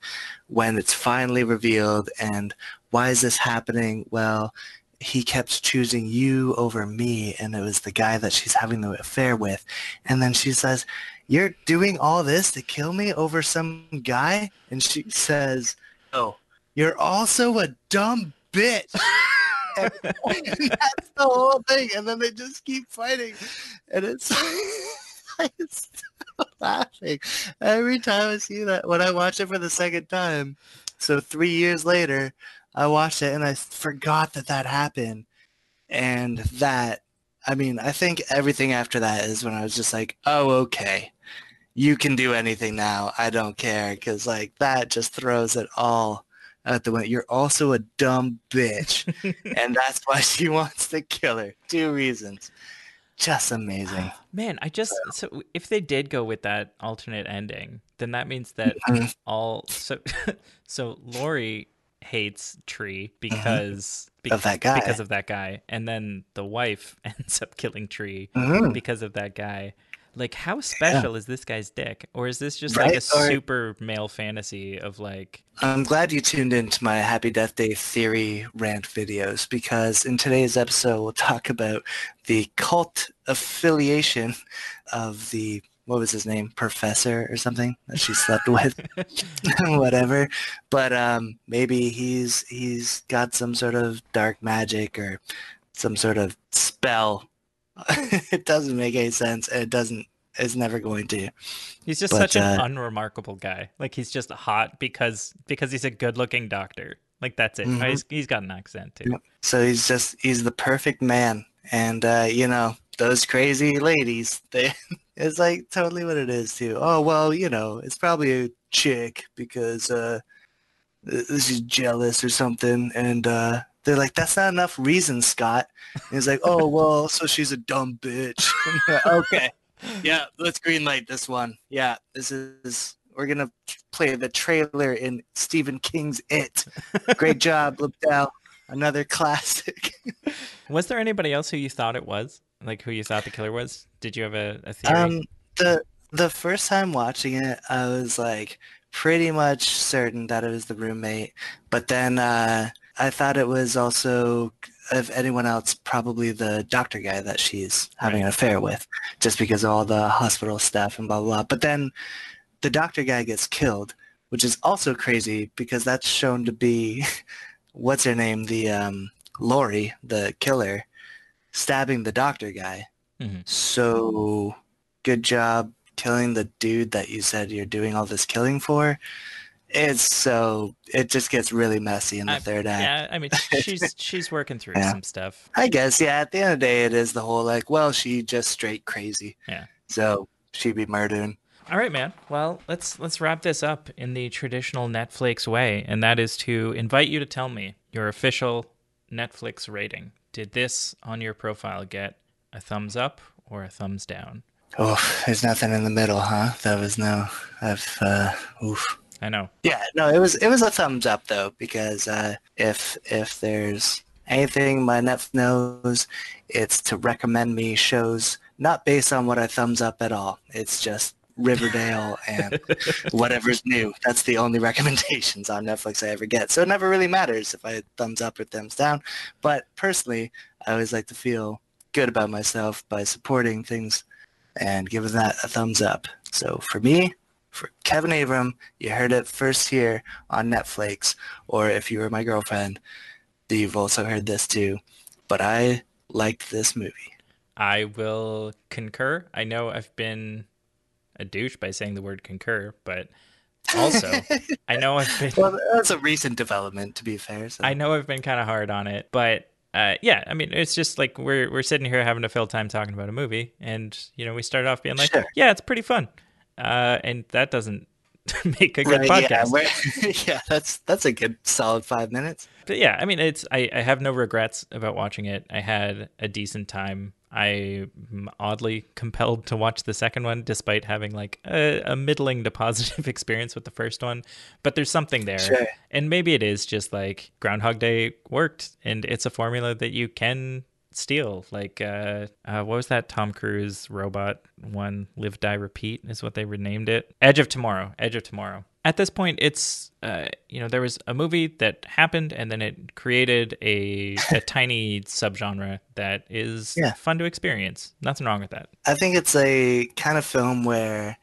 when it's finally revealed, and why is this happening? Well, he kept choosing you over me, and it was the guy that she's having the affair with. And then she says, "You're doing all this to kill me over some guy?" And she says, "Oh, you're also a dumb bitch." And that's the whole thing. And then they just keep fighting. And it's I'm still laughing every time I see that. When I watch it for the second time, so 3 years later, I watched it and I forgot that happened. And that, I mean, I think everything after that is when I was just like, oh, okay, you can do anything now. I don't care. Because like that just throws it all out the window. You're also a dumb bitch. And that's why she wants to kill her. 2 reasons. Just amazing. Man, so if they did go with that alternate ending, then that means that so Lori hates Tree because of that guy, and then the wife ends up killing Tree because of that guy. Like, how special is this guy's dick? Or is this just like a super male fantasy of like... I'm glad you tuned into my Happy Death Day theory rant videos, because in today's episode we'll talk about the cult affiliation of the, what was his name, professor or something that she slept with, whatever. But maybe he's got some sort of dark magic or some sort of spell. It doesn't make any sense. It's never going to. He's just such an unremarkable guy. Like, he's just hot because he's a good-looking doctor. Like, that's it. Mm-hmm. He's got an accent too. So he's the perfect man. And you know, those crazy ladies, it's like totally what it is too. Oh, well, you know, it's probably a chick because she's jealous or something, and they're like, that's not enough reason, Scott. And he's like, oh, well, so she's a dumb bitch. Okay. Yeah, let's greenlight this one. Yeah, we're going to play the trailer in Stephen King's It. Great job, Lobdell. Another classic. Was there anybody else who you thought it was? Like, who you thought the killer was? Did you have a theory? The first time watching it, I was like pretty much certain that it was the roommate. But then... I thought it was also, if anyone else, probably the doctor guy that she's having an affair with, just because of all the hospital stuff and blah, blah, blah. But then the doctor guy gets killed, which is also crazy because that's shown to be, what's her name, the Lori, the killer, stabbing the doctor guy. Mm-hmm. So good job killing the dude that you said you're doing all this killing for. It just gets really messy in the third act. Yeah, I mean, she's working through some stuff. I guess, yeah, at the end of the day, it is the whole, like, well, she just straight crazy. Yeah. So she be murdering. All right, man. Well, let's wrap this up in the traditional Netflix way, and that is to invite you to tell me your official Netflix rating. Did this on your profile get a thumbs up or a thumbs down? Oh, there's nothing in the middle, huh? That was no. I've, oof. I know. Yeah, no, it was a thumbs up though, because if there's anything my Netflix knows, it's to recommend me shows not based on what I thumbs up at all. It's just Riverdale and whatever's new. That's the only recommendations on Netflix I ever get. So it never really matters if I thumbs up or thumbs down. But personally, I always like to feel good about myself by supporting things and giving that a thumbs up. So for me, for Kevin Avram, you heard it first here on Netflix, or if you were my girlfriend, you've also heard this too. But I liked this movie. I will concur. I know I've been a douche by saying the word concur, but also I know I've been... Well, that's a recent development, to be fair. So. I know I've been kind of hard on it, but... yeah, I mean, it's just like we're sitting here having to fill time talking about a movie, and you know, we started off being like, sure, yeah, it's pretty fun, and that doesn't make a good podcast. Yeah, yeah, that's a good solid 5 minutes. But yeah, I mean, it's I have no regrets about watching it. I had a decent time. I'm oddly compelled to watch the second one, despite having like a middling to positive experience with the first one. But there's something there. Sure. And maybe it is just like Groundhog Day worked, and it's a formula that you can steal. Like, what was that Tom Cruise robot one? Live, Die, Repeat is what they renamed it. Edge of Tomorrow. At this point, it's, you know, there was a movie that happened and then it created a tiny subgenre that is fun to experience. Nothing wrong with that. I think it's a kind of film where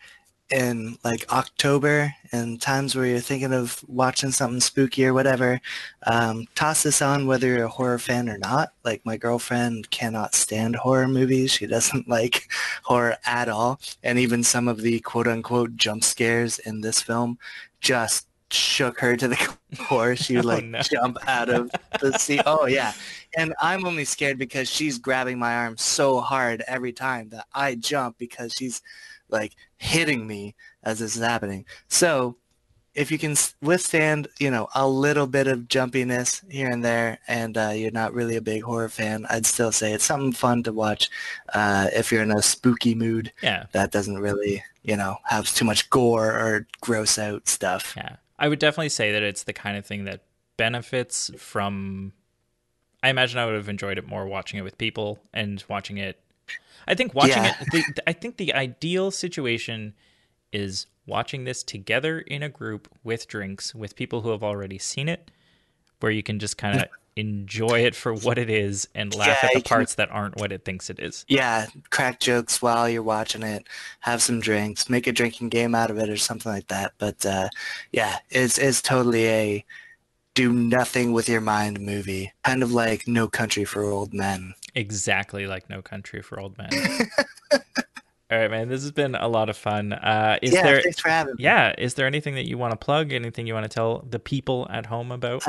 in like October and times where you're thinking of watching something spooky or whatever, toss this on whether you're a horror fan or not. Like my girlfriend cannot stand horror movies. She doesn't like horror at all. And even some of the quote unquote jump scares in this film just shook her to the core. She would jump out of the seat. Oh yeah. And I'm only scared because she's grabbing my arm so hard every time that I jump, because she's like hitting me as this is happening. So if you can withstand, you know, a little bit of jumpiness here and there, and you're not really a big horror fan, I'd still say it's something fun to watch if you're in a spooky mood. Yeah, that doesn't really, you know, have too much gore or gross out stuff. Yeah, I would definitely say that it's the kind of thing that benefits from... I imagine I would have enjoyed it more watching it with people and watching it... I think I think the ideal situation is watching this together in a group with drinks with people who have already seen it, where you can just kind of enjoy it for what it is and laugh at the parts that aren't what it thinks it is. Yeah, crack jokes while you're watching it, have some drinks, make a drinking game out of it or something like that. But yeah, it's totally a do nothing with your mind movie, kind of like No Country for Old Men. Exactly like No Country for Old Men. All right, man, this has been a lot of fun. Thanks for having me. Yeah, is there anything that you want to plug? Anything you want to tell the people at home about?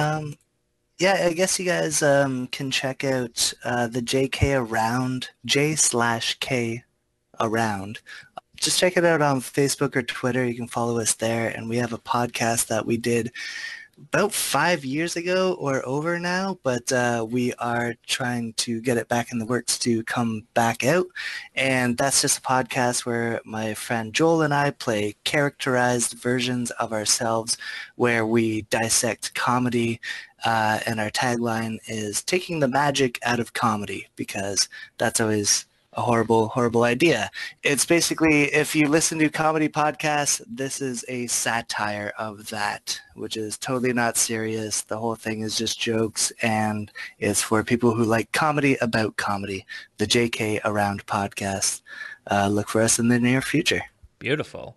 Yeah, I guess you guys can check out the JK Around, J/K Around. Just check it out on Facebook or Twitter. You can follow us there. And we have a podcast that we did about 5 years ago or over now, but we are trying to get it back in the works to come back out. And that's just a podcast where my friend Joel and I play characterized versions of ourselves, where we dissect comedy. And our tagline is taking the magic out of comedy, because that's always a horrible, horrible idea. It's basically, if you listen to comedy podcasts, this is a satire of that, which is totally not serious. The whole thing is just jokes, and it's for people who like comedy about comedy. The JK Around podcast. Look for us in the near future. Beautiful.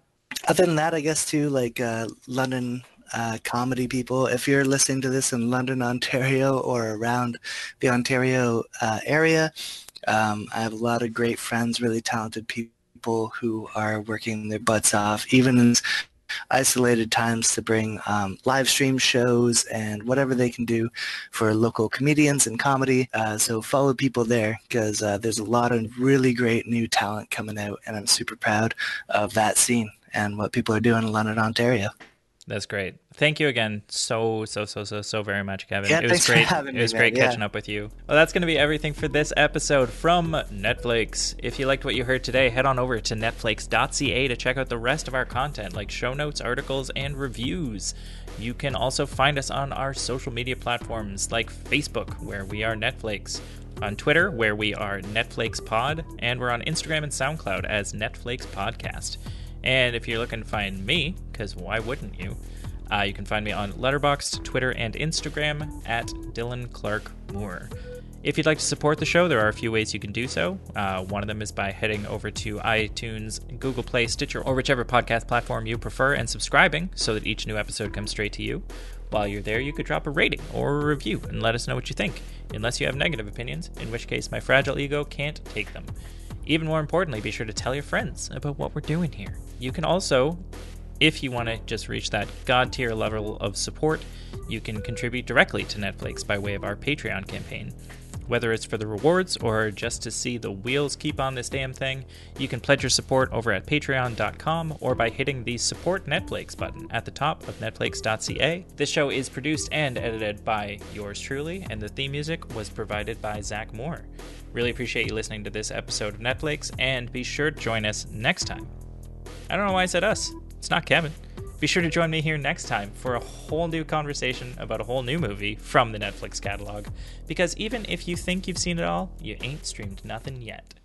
Other than that, I guess, too, like London... comedy people, if you're listening to this in London, Ontario, or around the Ontario area, I have a lot of great friends, really talented people who are working their butts off, even in isolated times, to bring live stream shows and whatever they can do for local comedians and comedy. So follow people there, because there's a lot of really great new talent coming out, and I'm super proud of that scene and what people are doing in London, Ontario. That's great. Thank you again so very much, Kevin. Yeah, it was great. It was great catching up with you. Well, that's going to be everything for this episode from Netflix. If you liked what you heard today, head on over to netflix.ca to check out the rest of our content, like show notes, articles, and reviews. You can also find us on our social media platforms like Facebook, where we are Netflix, on Twitter, where we are Netflix Pod, and we're on Instagram and SoundCloud as Netflix Podcast. And if you're looking to find me, because why wouldn't you, you can find me on Letterboxd, Twitter, and Instagram at Dylan Clark Moore. If you'd like to support the show, there are a few ways you can do so. One of them is by heading over to iTunes, Google Play, Stitcher, or whichever podcast platform you prefer and subscribing so that each new episode comes straight to you. While you're there, you could drop a rating or a review and let us know what you think, unless you have negative opinions, in which case my fragile ego can't take them. Even more importantly, be sure to tell your friends about what we're doing here. You can also, if you want to just reach that God tier level of support, you can contribute directly to Netflix by way of our Patreon campaign. Whether it's for the rewards or just to see the wheels keep on this damn thing, you can pledge your support over at patreon.com or by hitting the Support Netflix button at the top of netflix.ca. This show is produced and edited by yours truly, and the theme music was provided by Zach Moore. Really appreciate you listening to this episode of Netflix, and be sure to join us next time. I don't know why I said us. It's not Kevin. Be sure to join me here next time for a whole new conversation about a whole new movie from the Netflix catalog. Because even if you think you've seen it all, you ain't streamed nothing yet.